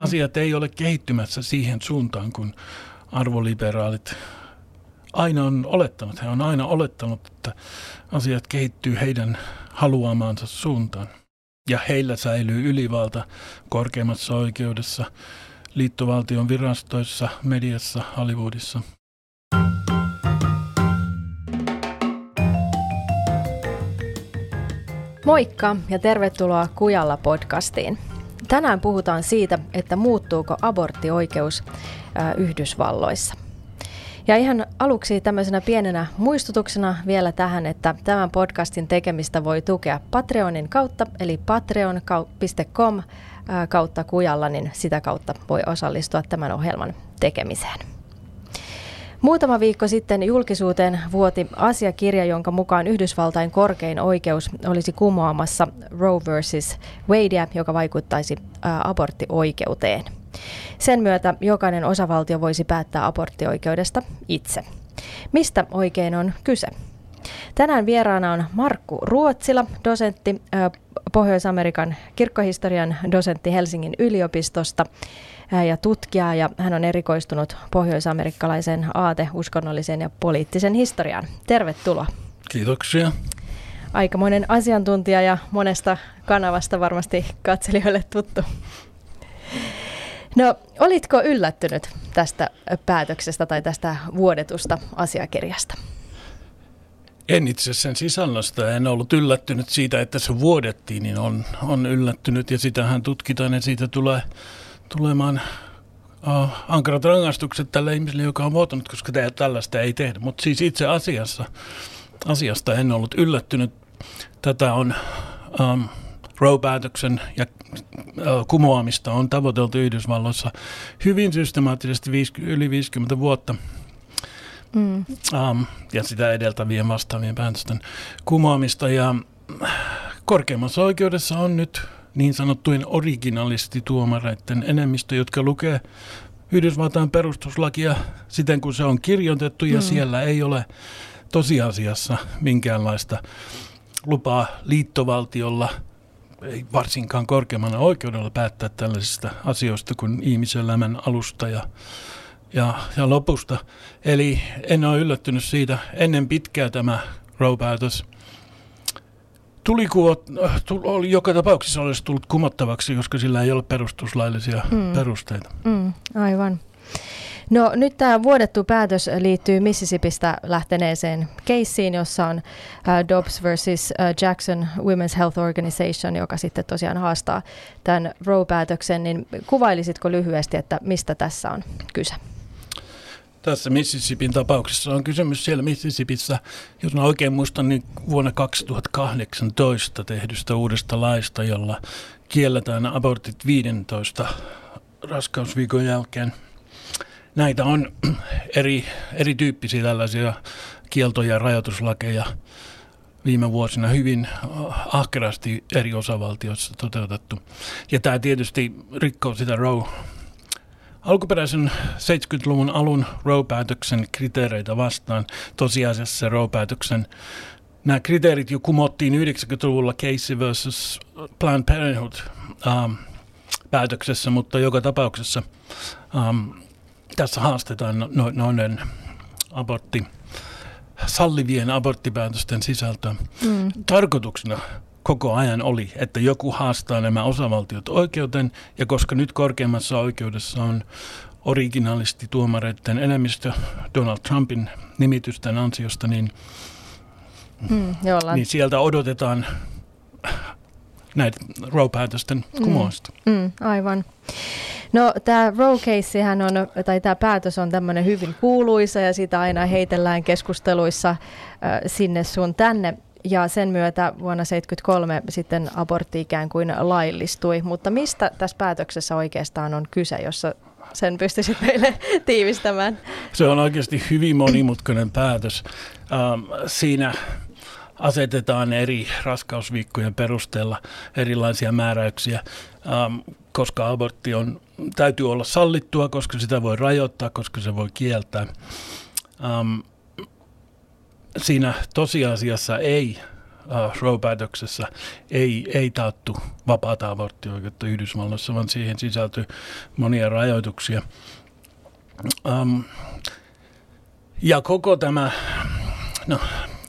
Asiat ei ole kehittymässä siihen suuntaan, kun arvoliberaalit he on aina olettanut, että asiat kehittyy heidän haluamaansa suuntaan. Ja heillä säilyy ylivalta korkeimmassa oikeudessa, liittovaltion virastoissa, mediassa, Hollywoodissa. Moikka ja tervetuloa Kujalla podcastiin. Tänään puhutaan siitä, että muuttuuko aborttioikeus Yhdysvalloissa. Ja ihan aluksi tämmöisenä pienenä muistutuksena vielä tähän, että tämän podcastin tekemistä voi tukea Patreonin kautta, eli patreon.com/kujalla, niin sitä kautta voi osallistua tämän ohjelman tekemiseen. Muutama viikko sitten julkisuuteen vuoti asiakirja, jonka mukaan Yhdysvaltain korkein oikeus olisi kumoamassa Roe vs. Wadea, joka vaikuttaisi aborttioikeuteen. Sen myötä jokainen osavaltio voisi päättää aborttioikeudesta itse. Mistä oikein on kyse? Tänään vieraana on Markku Ruotsila, dosentti, Pohjois-Amerikan kirkkohistorian dosentti Helsingin yliopistosta ja tutkija, ja hän on erikoistunut pohjois-amerikkalaiseen aate-, uskonnolliseen ja poliittiseen historiaan. Tervetuloa. Kiitoksia. Aikamoinen asiantuntija ja monesta kanavasta varmasti katselijoille tuttu. No, olitko yllättynyt tästä päätöksestä tai tästä vuodetusta asiakirjasta? En itse sen sisällöstä. En ollut yllättynyt siitä, että se vuodettiin, niin on yllättynyt, ja sitähän tutkitaan, ja siitä tulee tulemaan ankarat rangaistukset tälle ihmiselle, joka on vuotanut, koska tällaista ei tehdä. Mutta siis itse asiasta en ollut yllättynyt. Tätä on Roe-päätöksen ja kumoamista on tavoiteltu Yhdysvalloissa hyvin systemaattisesti yli 50 vuotta. Ja sitä edeltävien vastaavien päätösten kumoamista. Ja korkeimmassa oikeudessa on nyt niin sanottujen originalistituomareiden enemmistö, jotka lukee Yhdysvaltain perustuslakia siten, kun se on kirjoitettu, ja siellä ei ole tosiasiassa minkäänlaista lupaa liittovaltiolla, ei varsinkaan korkeimmalla oikeudella, päättää tällaisista asioista kuin ihmiselämän alusta ja lopusta. Eli en ole yllättynyt siitä. Ennen pitkää tämä Roe-päätös oli joka tapauksessa olisi tullut kumottavaksi, koska sillä ei ole perustuslaillisia perusteita. Aivan. No, nyt tämä vuodettu päätös liittyy Mississippistä lähteneeseen keissiin, jossa on Dobbs vs. Jackson Women's Health Organization, joka sitten tosiaan haastaa tämän Roe-päätöksen. Niin kuvailisitko lyhyesti, että mistä tässä on kyse? Tässä Mississippin tapauksessa on kysymys siellä Mississippissä, jos mä oikein muistan, niin vuonna 2018 tehdystä uudesta laista, jolla kielletään abortit 15 raskausviikon jälkeen. Näitä on erityyppisiä tällaisia kieltoja ja rajoituslakeja viime vuosina hyvin ahkerasti eri osavaltioissa toteutettu. Ja tämä tietysti rikkoo sitä alkuperäisen 70-luvun alun Roe-päätöksen kriteereitä vastaan. Tosiasiassa Roe-päätöksen nämä kriteerit jo kumottiin 90-luvulla Casey versus Planned Parenthood päätöksessä, mutta joka tapauksessa tässä haastetaan noiden sallivien aborttipäätösten sisältöä. Tarkoituksena koko ajan oli, että joku haastaa nämä osavaltiot oikeuteen, ja koska nyt korkeimmassa oikeudessa on originalisti tuomareiden enemmistö Donald Trumpin nimitysten ansiosta, niin sieltä odotetaan näitä Roe-päätösten kumoamista. Aivan. No, tämä Roe-keissihän on, tai tämä päätös on tämmöinen hyvin kuuluisa, ja sitä aina heitellään keskusteluissa sinne sun tänne. Ja sen myötä vuonna 1973 sitten abortti ikään kuin laillistui. Mutta mistä tässä päätöksessä oikeastaan on kyse, jos sen pystyisit meille tiivistämään? Se on oikeasti hyvin monimutkainen päätös. Siinä asetetaan eri raskausviikkojen perusteella erilaisia määräyksiä, koska abortti täytyy olla sallittua, koska sitä voi rajoittaa, koska se voi kieltää. Siinä tosiasiassa ei Roe-päätöksessä ei taattu vapaata aborttioikeutta Yhdysvalloissa, vaan siihen sisältyi monia rajoituksia. Ja koko tämä, no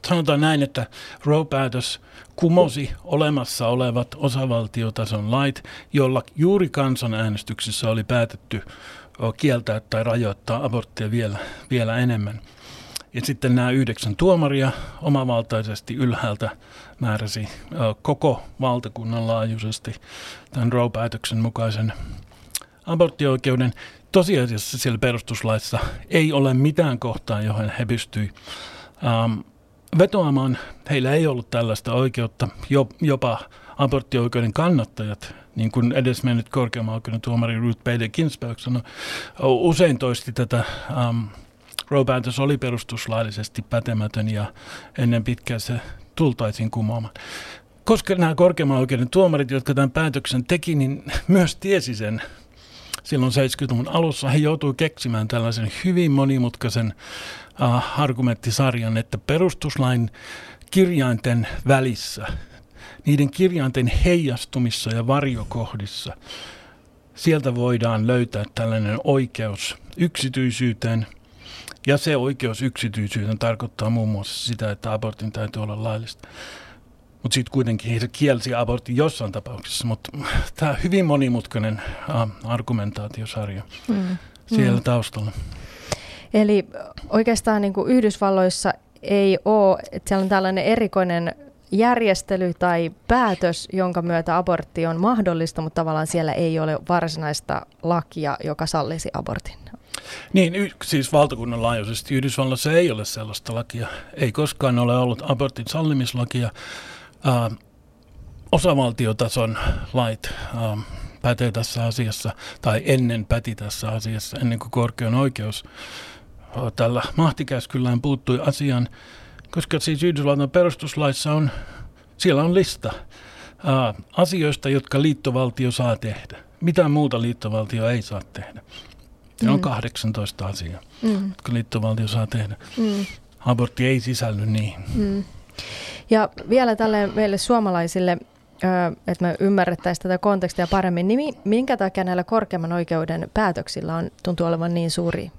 sanotaan näin, että Roe-päätös kumosi olemassa olevat osavaltiotason lait, jolla juuri kansanäänestyksessä oli päätetty kieltää tai rajoittaa aborttia vielä enemmän. Ja sitten nämä 9 tuomaria omavaltaisesti ylhäältä määräsi koko valtakunnan laajuisesti tämän Roe-päätöksen mukaisen aborttioikeuden. Tosiasiassa siellä perustuslaissa ei ole mitään kohtaa, johon he pystyivät vetoamaan. Heillä ei ollut tällaista oikeutta, jopa aborttioikeuden kannattajat, niin kuin edesmennyt korkeamman oikeuden tuomari Ruth Bader Ginsburg sanoi, usein toisti tätä. Roe-päätös oli perustuslaillisesti pätemätön ja ennen pitkään se tultaisiin kumoamaan. Koska nämä korkeamman oikeuden tuomarit, jotka tämän päätöksen teki, niin myös tiesi sen silloin 70-luvun alussa. He joutuivat keksimään tällaisen hyvin monimutkaisen argumenttisarjan, että perustuslain kirjainten välissä, niiden kirjainten heijastumissa ja varjokohdissa, sieltä voidaan löytää tällainen oikeus yksityisyyteen. Ja se oikeus yksityisyyteen tarkoittaa muun muassa sitä, että abortin täytyy olla laillista. Mutta sitten kuitenkin se kielsi abortin jossain tapauksessa. Mutta tämä on hyvin monimutkainen argumentaatiosarja siellä taustalla. Eli oikeastaan niin kuin Yhdysvalloissa ei ole, että siellä on tällainen erikoinen järjestely tai päätös, jonka myötä abortti on mahdollista, mutta tavallaan siellä ei ole varsinaista lakia, joka sallisi abortin. Niin, siis valtakunnan laajuisesti Yhdysvalloissa ei ole sellaista lakia. Ei koskaan ole ollut abortin sallimislakia. Osavaltiotason lait pätee tässä asiassa, tai ennen päti tässä asiassa, ennen kuin korkein oikeus tällä mahtikäskyllään puuttui asiaan. Koska siis Yhdysvaltain perustuslaissa on, siellä on lista asioista, jotka liittovaltio saa tehdä. Mitään muuta liittovaltio ei saa tehdä. Se on 18 asiaa, jotka liittovaltio saa tehdä. Abortti ei sisälly niihin. Ja vielä tälleen meille suomalaisille, että me ymmärrettäisiin tätä kontekstia paremmin, niin minkä takia näillä korkeamman oikeuden päätöksillä on, tuntuu olevan niin suuri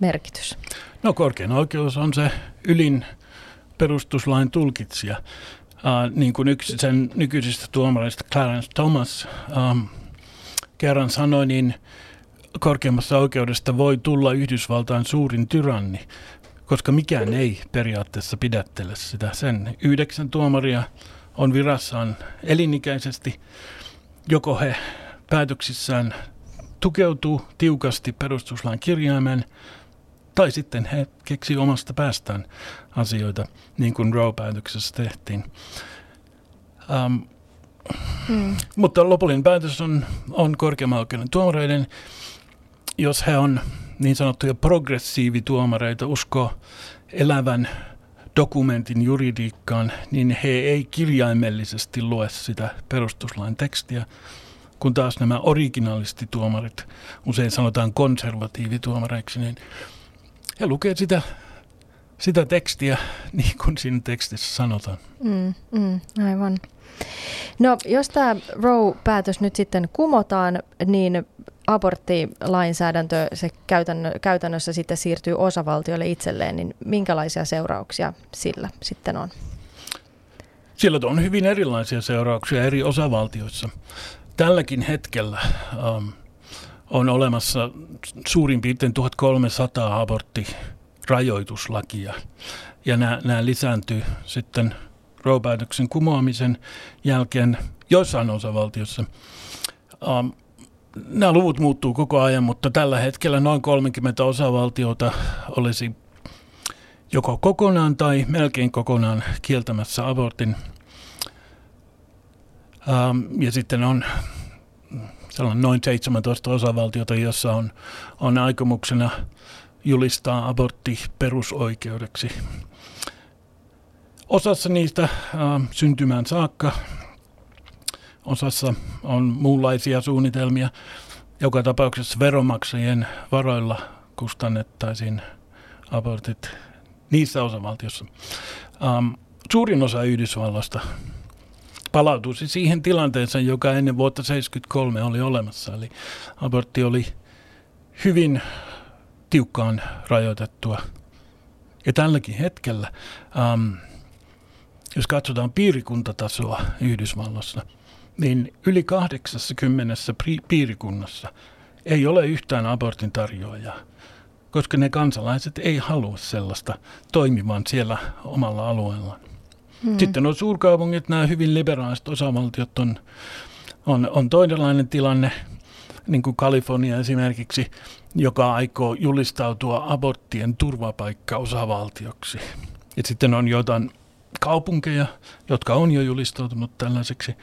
merkitys? No korkein oikeus on se ylin perustuslain tulkitsija. Niin kuin yksi sen nykyisistä tuomareista Clarence Thomas kerran sanoi, niin korkeimmasta oikeudesta voi tulla Yhdysvaltain suurin tyranni, koska mikään ei periaatteessa pidättele sitä. Sen 9 tuomaria on virassaan elinikäisesti. Joko he päätöksissään tukeutuu tiukasti perustuslain kirjaimeen, tai sitten he keksii omasta päästään asioita, niin kuin Roe-päätöksessä tehtiin. Mutta lopullinen päätös on korkeamman oikeuden tuomareiden. Jos he on niin sanottuja progressiivituomareita, uskoo elävän dokumentin juridiikkaan, niin he ei kirjaimellisesti lue sitä perustuslain tekstiä, kun taas nämä originalistituomarit, usein sanotaan konservatiivituomareiksi, niin he lukee sitä tekstiä niin kuin siinä tekstissä sanotaan. Aivan. No jos tämä Roe-päätös nyt sitten kumotaan, niin aborttilainsäädäntö se käytännössä sitten siirtyy osavaltiolle itselleen, niin minkälaisia seurauksia sillä sitten on? Sillä on hyvin erilaisia seurauksia eri osavaltioissa. Tälläkin hetkellä on olemassa suurin piirtein 1300 aborttirajoituslakia, ja nämä lisääntyy sitten Roe-päätöksen kumoamisen jälkeen joissain osavaltiossa. Nämä luvut muuttuu koko ajan, mutta tällä hetkellä noin 30 osavaltiota olisi joko kokonaan tai melkein kokonaan kieltämässä abortin. Ja sitten on noin 17 osavaltiota, jossa on aikomuksena julistaa abortti perusoikeudeksi. Osassa niistä syntymään saakka, osassa on muunlaisia suunnitelmia. Joka tapauksessa veronmaksajien varoilla kustannettaisiin abortit niissä osavaltioissa. suurin osa Yhdysvalloista palautuisi siihen tilanteeseen, joka ennen vuotta 1973 oli olemassa. Eli abortti oli hyvin tiukkaan rajoitettua. Ja tälläkin hetkellä, jos katsotaan piirikuntatasoa Yhdysvalloissa, niin yli 80 piirikunnassa ei ole yhtään abortin tarjoajaa, koska ne kansalaiset ei halua sellaista toimimaan siellä omalla alueellaan. Hmm. Sitten on suurkaupungit, nämä hyvin liberaaliset osavaltiot on toinenlainen tilanne, niin kuin Kalifornia esimerkiksi, joka aikoo julistautua aborttien turvapaikkaosavaltioksi. Et sitten on jotain kaupunkeja, jotka on jo julistautunut tällaiseksi.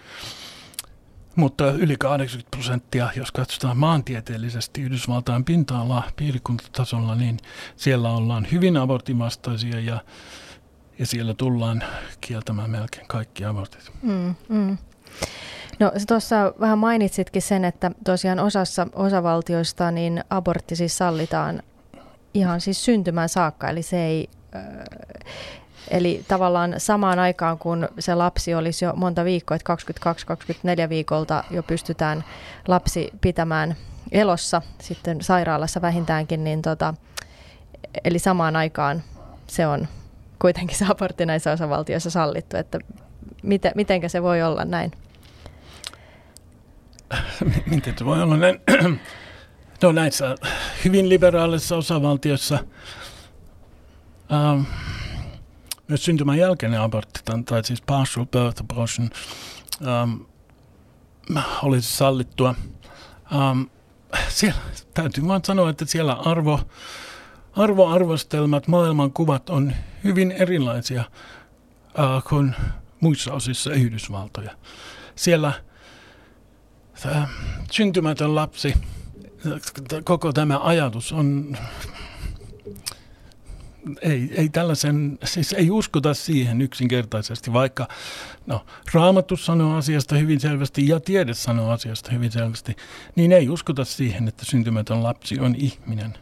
Mutta yli 80%, jos katsotaan maantieteellisesti Yhdysvaltain pinta-alaa piirikuntatasolla, niin siellä ollaan hyvin aborttivastaisia ja siellä tullaan kieltämään melkein kaikki abortit. No tuossa vähän mainitsitkin sen, että tosiaan osassa osavaltioista niin abortti siis sallitaan ihan siis syntymään saakka, eli se ei... Eli tavallaan samaan aikaan, kun se lapsi olisi jo monta viikkoa, että 22-24 viikolta jo pystytään lapsi pitämään elossa, sitten sairaalassa vähintäänkin, niin eli samaan aikaan se on kuitenkin se abortti näissä osavaltioissa sallittu, että mitenkä se voi olla näin? Miten se voi olla näin? No näissä hyvin liberaalissa osavaltiossa... Myös syntymän jälkeinen abortti, tai siis partial birth abortion, olisi sallittua. Siellä, täytyy vaan sanoa, että siellä arvoarvostelmat, maailmankuvat on hyvin erilaisia kuin muissa osissa Yhdysvaltoja. Siellä syntymätön lapsi, koko tämä ajatus on... Ei uskota siihen yksinkertaisesti, vaikka Raamattu sanoo asiasta hyvin selvästi ja tiede sanoo asiasta hyvin selvästi, niin ei uskota siihen, että syntymätön lapsi on ihminen.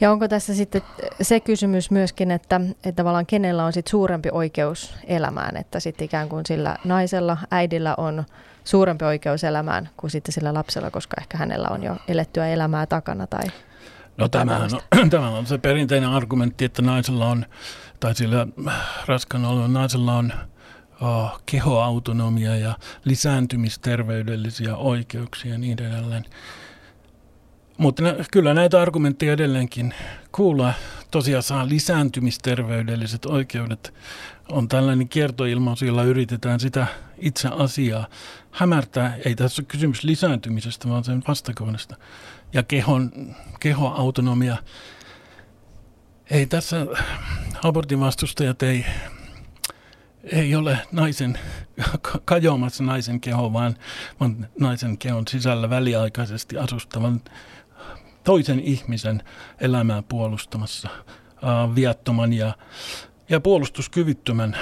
Ja onko tässä sitten se kysymys myöskin, että tavallaan kenellä on sitten suurempi oikeus elämään, että sitten ikään kuin sillä naisella, äidillä on suurempi oikeus elämään kuin sitten sillä lapsella, koska ehkä hänellä on jo elettyä elämää takana tai... No tämähän on se perinteinen argumentti, että naisella on, tai sillä raskaana olevalla naisella on kehoautonomia ja lisääntymisterveydellisiä oikeuksia ja niin edelleen. Mutta kyllä näitä argumentteja edelleenkin kuullaan. Tosiaan lisääntymisterveydelliset oikeudet on tällainen kiertoilmaus, jolla yritetään sitä itse asiaa hämärtää. Ei tässä ole kysymys lisääntymisestä, vaan sen vastakohdasta. Ja kehoautonomia. Ei tässä abortin vastustajat ei ole naisen kajoamassa naisen kehoon, vaan naisen kehon sisällä väliaikaisesti asustavan toisen ihmisen elämää puolustamassa viattoman ja puolustuskyvyttömän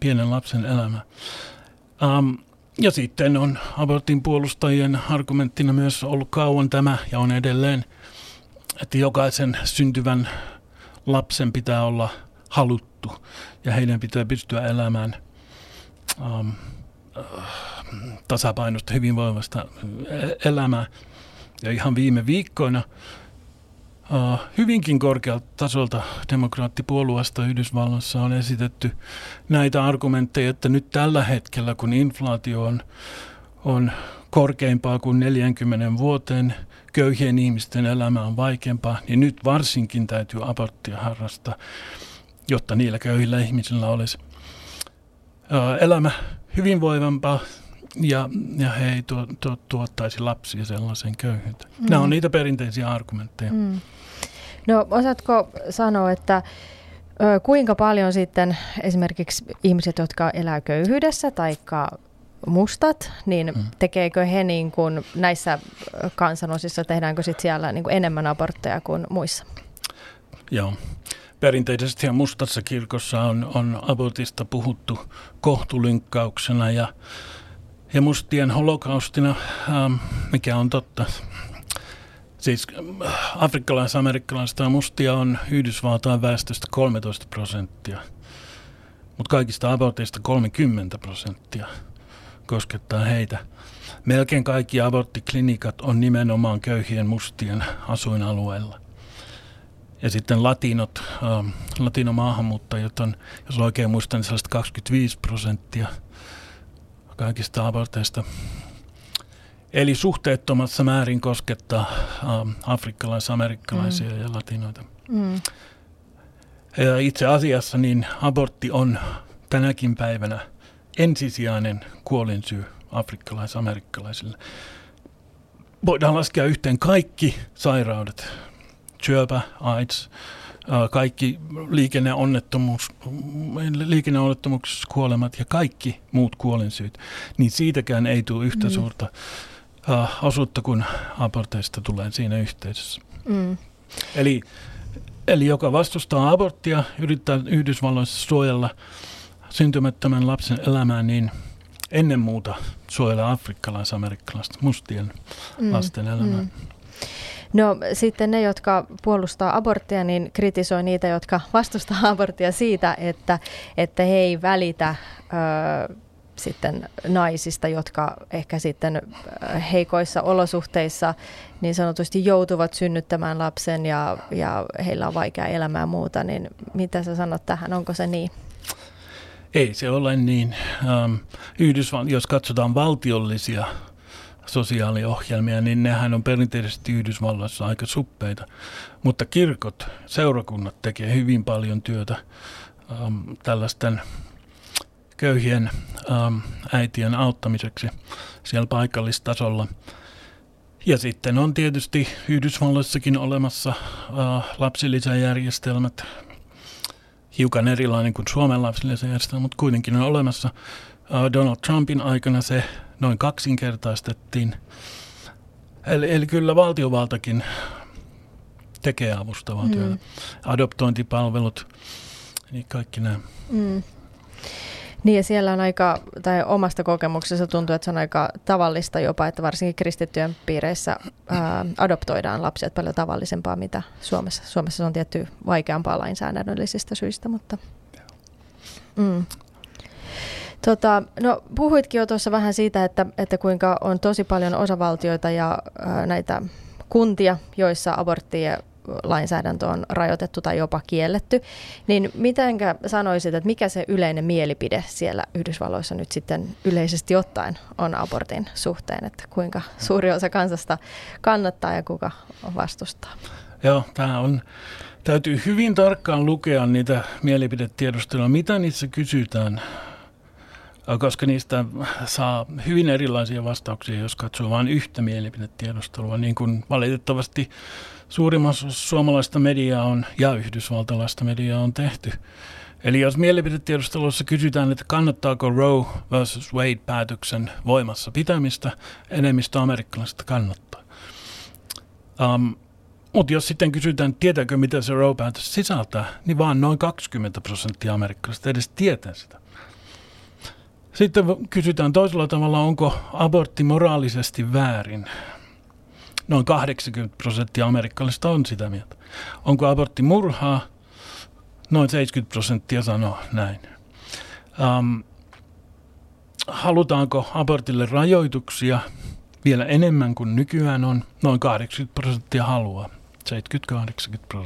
pienen lapsen elämää. Ja sitten on abortin puolustajien argumenttina myös ollut kauan tämä, ja on edelleen, että jokaisen syntyvän lapsen pitää olla haluttu, ja heidän pitää pystyä elämään tasapainosta hyvinvoivasta elämää. Ja ihan viime viikkoina hyvinkin korkealta tasolta demokraattipuolueesta Yhdysvalloissa on esitetty näitä argumentteja, että nyt tällä hetkellä, kun inflaatio on korkeimpaa kuin 40 vuoteen, köyhien ihmisten elämä on vaikeampaa, niin nyt varsinkin täytyy aborttia harrastaa, jotta niillä köyhillä ihmisillä olisi elämä hyvinvoivampaa. Ja he ei tuottaisi lapsia sellaisen köyhyyteen. Nämä on niitä perinteisiä argumentteja. No osaatko sanoa, että kuinka paljon sitten esimerkiksi ihmiset, jotka elää köyhyydessä tai mustat, niin tekeekö he niin kuin näissä kansanosissa, tehdäänkö sitten siellä niin kuin enemmän abortteja kuin muissa? Joo. Perinteisesti mustassa kirkossa on abortista puhuttu kohtulynkkauksena ja mustien holokaustina, mikä on totta. Siis afrikkalaiset, amerikkalaiset ja mustia on Yhdysvaltain väestöstä 13%. mutta kaikista abortista 30% koskettaa heitä. Melkein kaikki aborttiklinikat on nimenomaan köyhien mustien asuinalueilla. Ja sitten latinot, latinomaahanmuuttajat on, jos oikein muistan, niin sellaista 25% kaikista aborteista. Eli suhteettomassa määrin koskettaa afrikkalais-amerikkalaisia ja latinoita. Mm. Ja itse asiassa niin abortti on tänäkin päivänä ensisijainen kuolinsyy afrikkalais-amerikkalaisille. Voidaan laskea yhteen kaikki sairaudet, syöpä, AIDS, kaikki liikenneonnettomuuksissa kuolemat ja kaikki muut kuolinsyyt, niin siitäkään ei tule yhtä suurta osuutta kuin aborteista tulee siinä yhteisössä. Mm. Eli joka vastustaa aborttia, yrittää Yhdysvalloissa suojella syntymättömän lapsen elämää, niin ennen muuta suojella afrikkalais-amerikkalaista mustien lasten elämää. Mm. No sitten ne, jotka puolustaa aborttia, niin kritisoi niitä, jotka vastustaa aborttia siitä, että he ei välitä sitten naisista, jotka ehkä sitten heikoissa olosuhteissa niin sanotusti joutuvat synnyttämään lapsen ja heillä on vaikea elämä ja muuta, niin mitä sä sanot tähän, onko se niin? Ei se ole niin. Jos katsotaan valtiollisia sosiaaliohjelmia, niin nehän on perinteisesti Yhdysvalloissa aika suppeita, mutta kirkot, seurakunnat tekee hyvin paljon työtä tällaisten köyhien äitien auttamiseksi siellä paikallistasolla. Ja sitten on tietysti Yhdysvalloissakin olemassa lapsilisäjärjestelmät, hiukan erilainen kuin Suomen lapsilisäjärjestelmä, mutta kuitenkin on olemassa. Donald Trumpin aikana se noin kaksinkertaistettiin. Eli kyllä valtiovaltakin tekee avustavaa työtä. Adoptointipalvelut, niin kaikki nämä. Mm. Niin ja siellä on aika, tai omasta kokemuksesta tuntuu, että se on aika tavallista jopa, että varsinkin kristittyjen piireissä adoptoidaan lapsia, että paljon tavallisempaa mitä Suomessa. Suomessa se on tietty vaikeampaa lainsäädännöllisistä syistä, mutta... Mm. No puhuitkin jo tuossa vähän siitä, että kuinka on tosi paljon osavaltioita ja näitä kuntia, joissa aborttien lainsäädäntö on rajoitettu tai jopa kielletty. Niin mitenkä sanoisit, että mikä se yleinen mielipide siellä Yhdysvalloissa nyt sitten yleisesti ottaen on abortin suhteen, että kuinka suuri osa kansasta kannattaa ja kuka vastustaa? Joo, täytyy hyvin tarkkaan lukea niitä mielipidetiedusteluja, mitä niissä kysytään. Koska niistä saa hyvin erilaisia vastauksia, jos katsoo vain yhtä mielipidetiedustelua, niin kuin valitettavasti suurin osa suomalaista mediaa on ja yhdysvaltalaista mediaa on tehty. Eli jos mielipidetiedustelussa kysytään, että kannattaako Roe vs. Wade-päätöksen voimassa pitämistä, enemmistö amerikkalaisista kannattaa. Mutta jos sitten kysytään, tietääkö mitä se Roe-päätös sisältää, niin vaan noin 20% amerikkalaisista edes tietää sitä. Sitten kysytään toisella tavalla, onko abortti moraalisesti väärin. Noin 80% amerikkalaisista on sitä mieltä. Onko abortti murhaa? Noin 70% sanoo näin. Halutaanko abortille rajoituksia vielä enemmän kuin nykyään on? Noin 80% haluaa. 70-80%.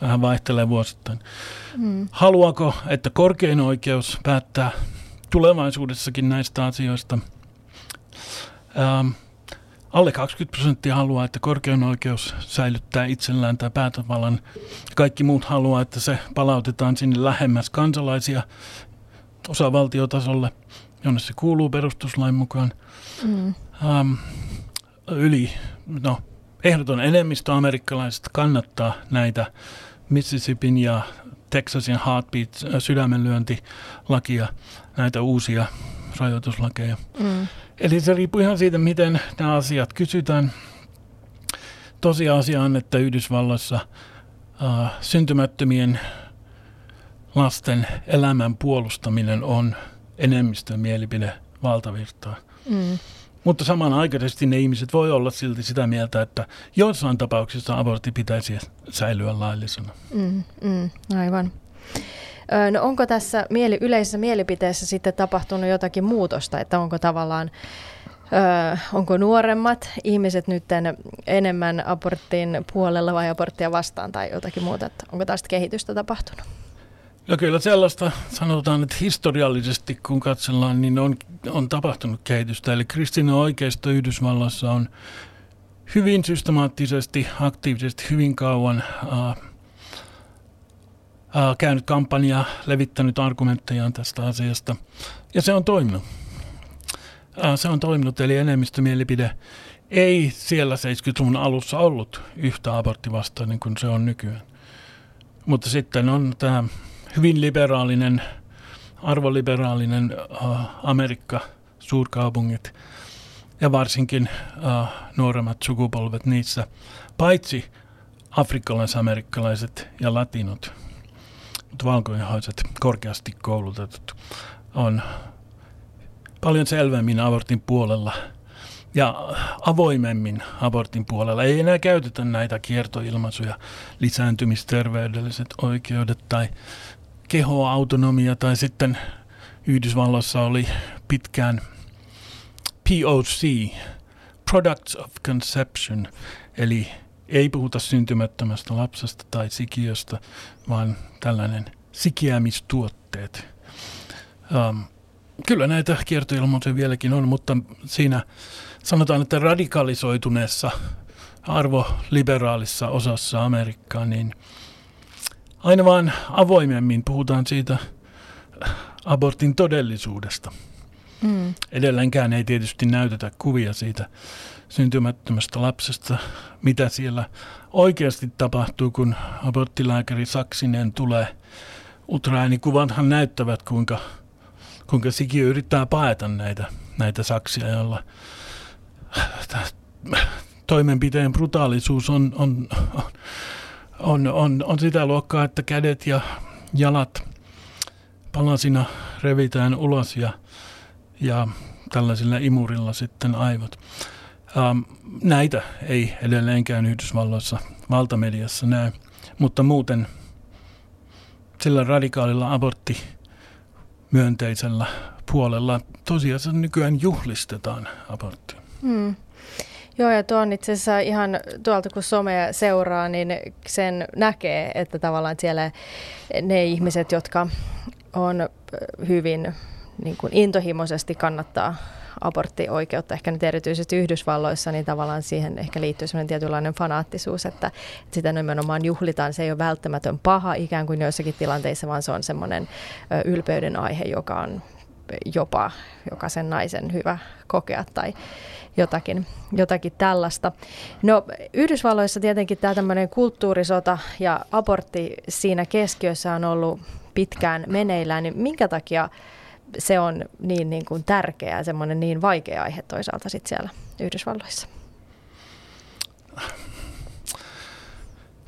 Vähän vaihtelee vuosittain. Haluaako, että korkein oikeus päättää tulevaisuudessakin näistä asioista? Alle 20% haluaa, että korkein oikeus säilyttää itsellään tai päätösvallan. Kaikki muut haluaa, että se palautetaan sinne lähemmäs kansalaisia osavaltiotasolle, jonne se kuuluu perustuslain mukaan. Ehdoton enemmistö amerikkalaisista kannattaa näitä Mississippin ja Texasin heartbeat, sydämenlyöntilakia, näitä uusia rajoituslakeja. Eli se riippuu ihan siitä, miten nämä asiat kysytään. Tosiasia on, että Yhdysvalloissa syntymättömien lasten elämän puolustaminen on enemmistön mielipide valtavirtaa. Mutta samanaikaisesti ne ihmiset voi olla silti sitä mieltä, että joissain tapauksissa abortti pitäisi säilyä laillisena. Aivan. No onko tässä yleisessä mielipiteessä sitten tapahtunut jotakin muutosta, että onko tavallaan onko nuoremmat ihmiset nyt enemmän aborttiin puolella vai aborttia vastaan tai jotakin muuta? Että onko tästä kehitystä tapahtunut? No kyllä sellaista sanotaan, että historiallisesti kun katsellaan, niin on tapahtunut kehitystä. Eli kristillinen oikeisto Yhdysvalloissa on hyvin systemaattisesti, aktiivisesti, hyvin kauan käynyt kampanjaa, levittänyt argumenttejaan tästä asiasta. Ja se on toiminut. Se on toiminut, eli enemmistömielipide ei siellä 70-luvun alussa ollut yhtä aborttivastainen kuin se on nykyään. Mutta sitten on tämä hyvin liberaalinen, arvoliberaalinen Amerikka, suurkaupungit ja varsinkin nuoremmat sukupolvet niissä, paitsi afrikkalaisamerikkalaiset ja latinot, mutta valkoinhaiset, korkeasti koulutetut, on paljon selvemmin abortin puolella ja avoimemmin abortin puolella. Ei enää käytetä näitä kiertoilmaisuja, lisääntymisterveydelliset oikeudet tai kehoautonomia, tai sitten Yhdysvalloissa oli pitkään POC, Products of Conception, eli ei puhuta syntymättömästä lapsesta tai sikiöstä, vaan tällainen sikiämistuotteet. Kyllä näitä kiertoilmoja vieläkin on, mutta siinä sanotaan, että radikalisoituneessa arvoliberaalissa osassa Amerikkaa, niin aina vaan avoimemmin puhutaan siitä abortin todellisuudesta. Mm. Edelleenkään ei tietysti näytetä kuvia siitä syntymättömästä lapsesta, mitä siellä oikeasti tapahtuu, kun aborttilääkäri Saksinen tulee ultraäänikuvathan näyttävät, kuinka sikiö yrittää paeta näitä saksia, joilla toimenpiteen brutaalisuus on sitä luokkaa, että kädet ja jalat palasina revitään ulos ja tällaisilla imurilla sitten aivot. Näitä ei edelleenkään Yhdysvalloissa valtamediassa näy, mutta muuten sillä radikaalilla aborttimyönteisellä puolella tosiasiassa nykyään juhlistetaan aborttia. Mm. Joo, ja tuon itse asiassa ihan tuolta, kun somea seuraa, niin sen näkee, että tavallaan siellä ne ihmiset, jotka on hyvin niin kuin intohimoisesti kannattaa aborttioikeutta, ehkä nyt erityisesti Yhdysvalloissa, niin tavallaan siihen ehkä liittyy sellainen tietynlainen fanaattisuus, että sitä nimenomaan juhlitaan. Se ei ole välttämätön paha ikään kuin joissakin tilanteissa, vaan se on semmoinen ylpeyden aihe, joka on jopa jokaisen naisen hyvä kokea tai jotakin tällaista. No Yhdysvalloissa tietenkin tämä tämmöinen kulttuurisota ja abortti siinä keskiössä on ollut pitkään meneillään, niin minkä takia se on niin kuin tärkeä ja semmoinen niin vaikea aihe toisaalta sitten siellä Yhdysvalloissa?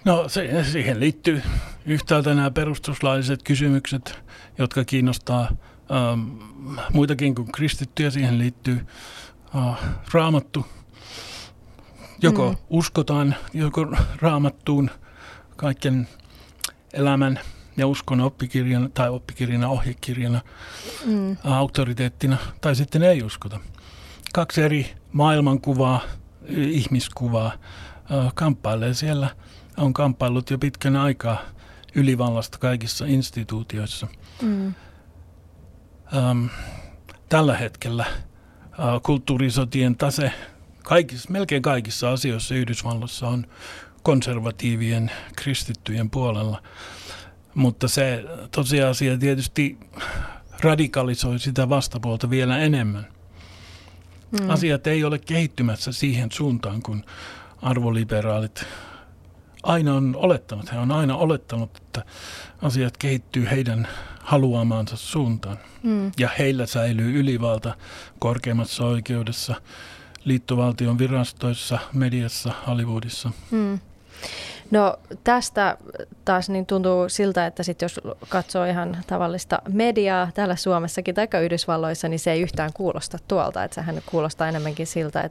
No siihen liittyy yhtäältä nämä perustuslailliset kysymykset, jotka kiinnostaa muitakin kuin kristittyjä. Siihen liittyy Raamattu. Joko uskotaan, joko Raamattuun kaiken elämän ja uskon oppikirjana tai oppikirjana, ohjekirjana, auktoriteettina, tai sitten ei uskota. Kaksi eri maailmankuvaa, ihmiskuvaa kamppailee siellä. On kamppaillut jo pitkän aikaa ylivallasta kaikissa instituutioissa. Mm. Tällä hetkellä kulttuurisotien tase melkein kaikissa asioissa Yhdysvalloissa on konservatiivien, kristittyjen puolella. Mutta se tosiasia tietysti radikalisoi sitä vastapuolta vielä enemmän. Mm. Asiat ei ole kehittymässä siihen suuntaan, kun arvoliberaalit he on aina olettanut, että asiat kehittyy heidän haluamaansa suuntaan. Mm. Ja heillä säilyy ylivalta korkeimmassa oikeudessa, liittovaltion virastoissa, mediassa, Hollywoodissa. Mm. No tästä taas niin tuntuu siltä, että sit jos katsoo ihan tavallista mediaa täällä Suomessakin tai Yhdysvalloissa, niin se ei yhtään kuulosta tuolta. Että sehän kuulostaa enemmänkin siltä,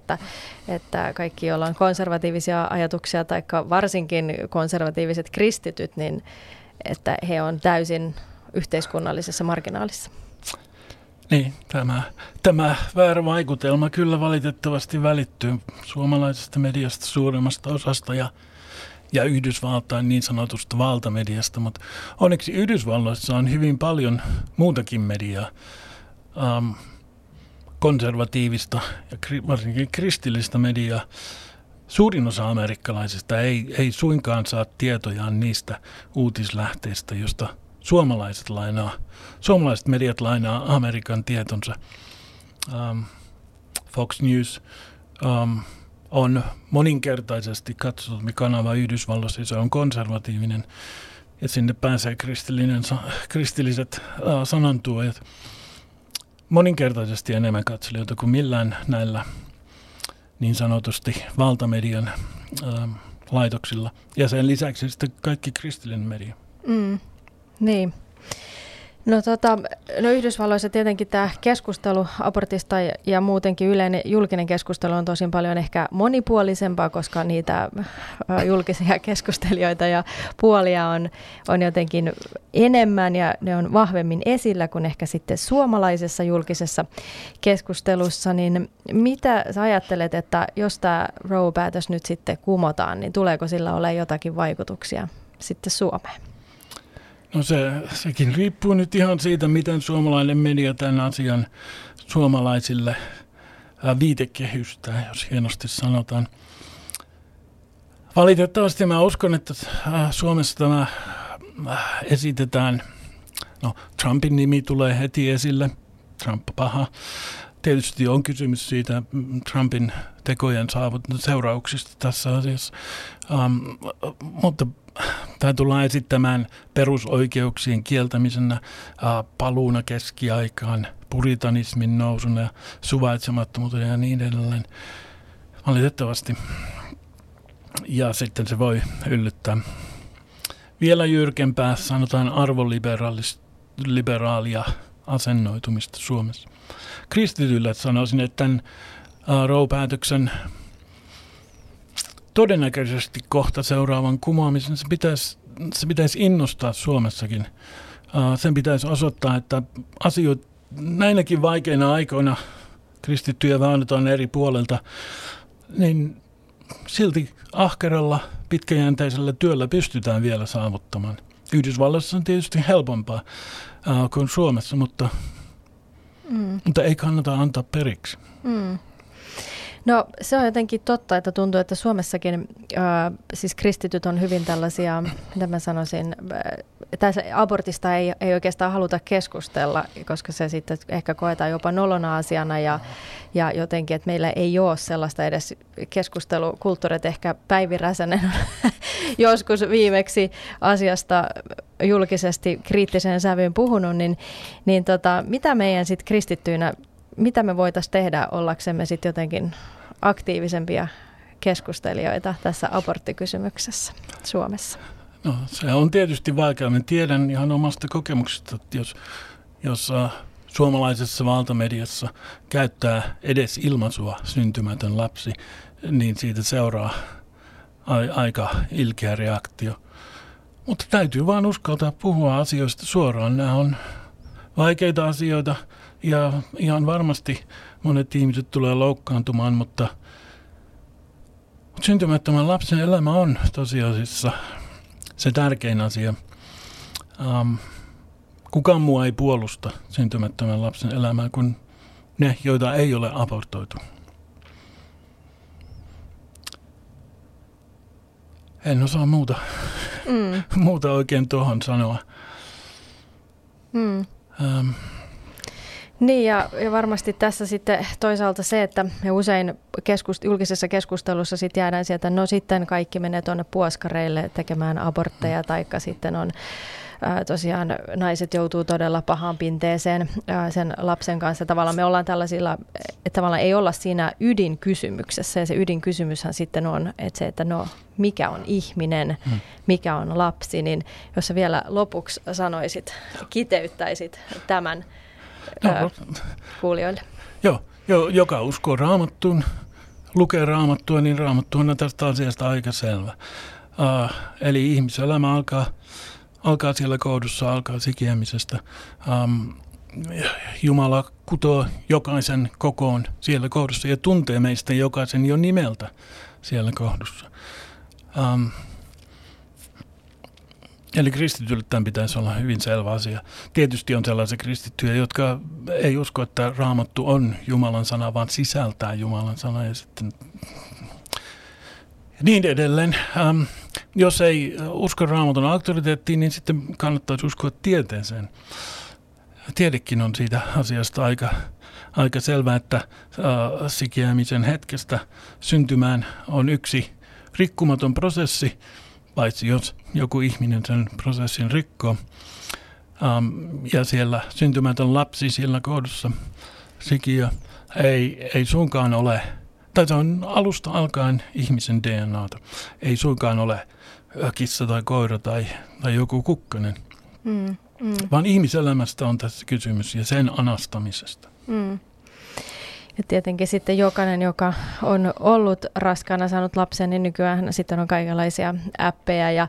että kaikki, joilla on konservatiivisia ajatuksia tai varsinkin konservatiiviset kristityt, niin että he on täysin yhteiskunnallisessa marginaalissa. Niin, tämä väärä vaikutelma kyllä valitettavasti välittyy suomalaisesta mediasta suurimmasta osasta ja Yhdysvaltain niin sanotusta valtamediasta, mutta onneksi Yhdysvalloissa on hyvin paljon muutakin mediaa, konservatiivista ja varsinkin kristillistä mediaa. Suurin osa amerikkalaisista ei suinkaan saa tietojaan niistä uutislähteistä, josta suomalaiset mediat lainaa Amerikan tietonsa. Fox News on moninkertaisesti katsottu kanava Yhdysvalloissa, ja se on konservatiivinen, ja sinne pääsee kristilliset sanantuojat. Moninkertaisesti enemmän katselijoita kuin millään näillä niin sanotusti valtamedian laitoksilla. Ja sen lisäksi sitten kaikki kristillinen media. Niin. No Yhdysvalloissa tietenkin tämä keskustelu abortista ja muutenkin yleinen julkinen keskustelu on tosin paljon ehkä monipuolisempaa, koska niitä julkisia keskustelijoita ja puolia on jotenkin enemmän ja ne on vahvemmin esillä kuin ehkä sitten suomalaisessa julkisessa keskustelussa. Niin mitä sä ajattelet, että jos tämä Roe-päätös nyt sitten kumotaan, niin tuleeko sillä ole jotakin vaikutuksia sitten Suomeen? No sekin riippuu nyt ihan siitä, miten suomalainen media tämän asian suomalaisille viitekehystää, jos hienosti sanotaan. Valitettavasti mä uskon, että Suomessa tämä esitetään, no Trumpin nimi tulee heti esille, Trump paha. Tietysti on kysymys siitä Trumpin tekojen seurauksista tässä asiassa, mutta tämä tullaan esittämään perusoikeuksien kieltämisenä, paluuna keskiaikaan, puritanismin nousuna ja suvaitsemattomuutena ja niin edelleen, valitettavasti. Ja sitten se voi yllyttää vielä jyrkempää, sanotaan arvoliberaalia asennoitumista Suomessa. Kristityille sanoisin, että tämän Roe-päätöksen todennäköisesti kohta seuraavan kumoamisen se pitäisi innostaa Suomessakin. Sen pitäisi osoittaa, että asioita näinäkin vaikeina aikoina kristittyjä väännytään eri puolelta, niin silti ahkeralla pitkäjänteisellä työllä pystytään vielä saavuttamaan. Yhdysvalloissa on tietysti helpompaa kuin Suomessa, mutta ei kannata antaa periksi. No se on jotenkin totta, että tuntuu, että Suomessakin siis kristityt on hyvin tällaisia, mitä mä sanoisin, tässä abortista ei oikeastaan haluta keskustella, koska se sitten ehkä koetaan jopa nolona asiana ja jotenkin, että meillä ei ole sellaista edes keskustelukulttuuria, että ehkä Päivi Räsänen on joskus viimeksi asiasta julkisesti kriittiseen sävyyn puhunut, niin mitä meidän sitten kristittyinä, mitä me voitaisiin tehdä ollaksemme sitten jotenkin aktiivisempia keskustelijoita tässä aborttikysymyksessä Suomessa? No se on tietysti vaikea. Mä tiedän ihan omasta kokemuksesta, että jos suomalaisessa valtamediassa käyttää edes ilmaisua syntymätön lapsi, niin siitä seuraa aika ilkeä reaktio. Mutta täytyy vaan uskaltaa puhua asioista suoraan. Nämä on vaikeita asioita. Ja ihan varmasti monet ihmiset tulee loukkaantumaan, mutta syntymättömän lapsen elämä on tosiasiassa se tärkein asia. Kukaan muu ei puolusta syntymättömän lapsen elämää kuin ne, joita ei ole abortoitu. En osaa muuta oikein tuohon sanoa. Niin ja varmasti tässä sitten toisaalta se, että me usein julkisessa keskustelussa sitten jäädään sieltä, no sitten kaikki menee tuonne puoskareille tekemään abortteja, taikka sitten on tosiaan naiset joutuu todella pahaan pinteeseen sen lapsen kanssa. Tavallaan me ollaan tällaisilla, että tavallaan ei olla siinä ydinkysymyksessä ja se ydinkysymyshän sitten on, että se, että no mikä on ihminen, mikä on lapsi, niin jos sä vielä lopuksi sanoisit, kiteyttäisit tämän kuulijoille. Joo, joka uskoo Raamattuun, lukee Raamattua, niin Raamattu on tästä asiasta aika selvä. Eli ihmiselämä alkaa alkaa siellä koodussa, alkaa sikiämisestä. Jumala kutoo jokaisen kokoon siellä kohdussa ja tuntee meistä jokaisen jo nimeltä siellä kohdussa. Eli kristitylle tämän pitäisi olla hyvin selvä asia. Tietysti on sellaisia kristittyjä, jotka ei usko, että Raamattu on Jumalan sana, vaan sisältää Jumalan sana ja sitten niin edelleen. Jos ei usko Raamatun auktoriteettiin, niin sitten kannattaisi uskoa tieteeseen. Tiedekin on siitä asiasta aika selvää, että sikiämisen hetkestä syntymään on yksi rikkumaton prosessi, paitsi jos joku ihminen sen prosessin rikkoo. Ja siellä syntymätön lapsi siellä kohdussa, sikiö, ei suinkaan ole, tai se on alusta alkaen ihmisen DNAta, ei suinkaan ole kissa tai koira tai joku kukkanen. Vaan ihmiselämästä on tässä kysymys ja sen anastamisesta. Ja tietenkin sitten jokainen, joka on ollut raskaana saanut lapsen, niin nykyään sitten on kaikenlaisia appeja ja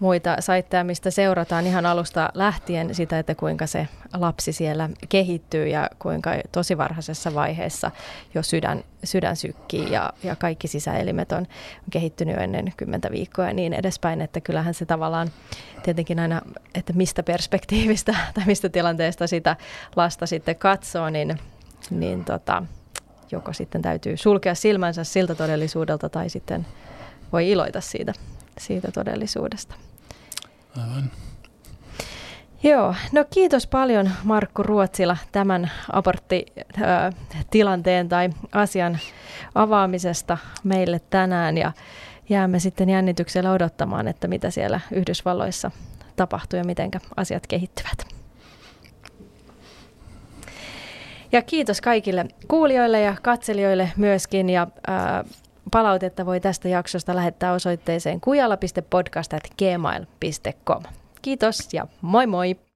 muita saitteja, mistä seurataan ihan alusta lähtien sitä, että kuinka se lapsi siellä kehittyy ja kuinka tosi varhaisessa vaiheessa jo sydän sykkii ja kaikki sisäelimet on kehittynyt ennen 10 viikkoa ja niin edespäin, että kyllähän se tavallaan tietenkin aina, että mistä perspektiivistä tai mistä tilanteesta sitä lasta sitten katsoo, niin joko sitten täytyy sulkea silmänsä siltä todellisuudelta tai sitten voi iloita siitä todellisuudesta. Aivan. Joo, no kiitos paljon Markku Ruotsila tämän aborttitilanteen tai asian avaamisesta meille tänään ja jäämme sitten jännityksellä odottamaan, että mitä siellä Yhdysvalloissa tapahtuu ja miten asiat kehittyvät. Ja kiitos kaikille kuulijoille ja katselijoille myöskin ja palautetta voi tästä jaksosta lähettää osoitteeseen kujala.podcast@gmail.com. Kiitos ja moi moi!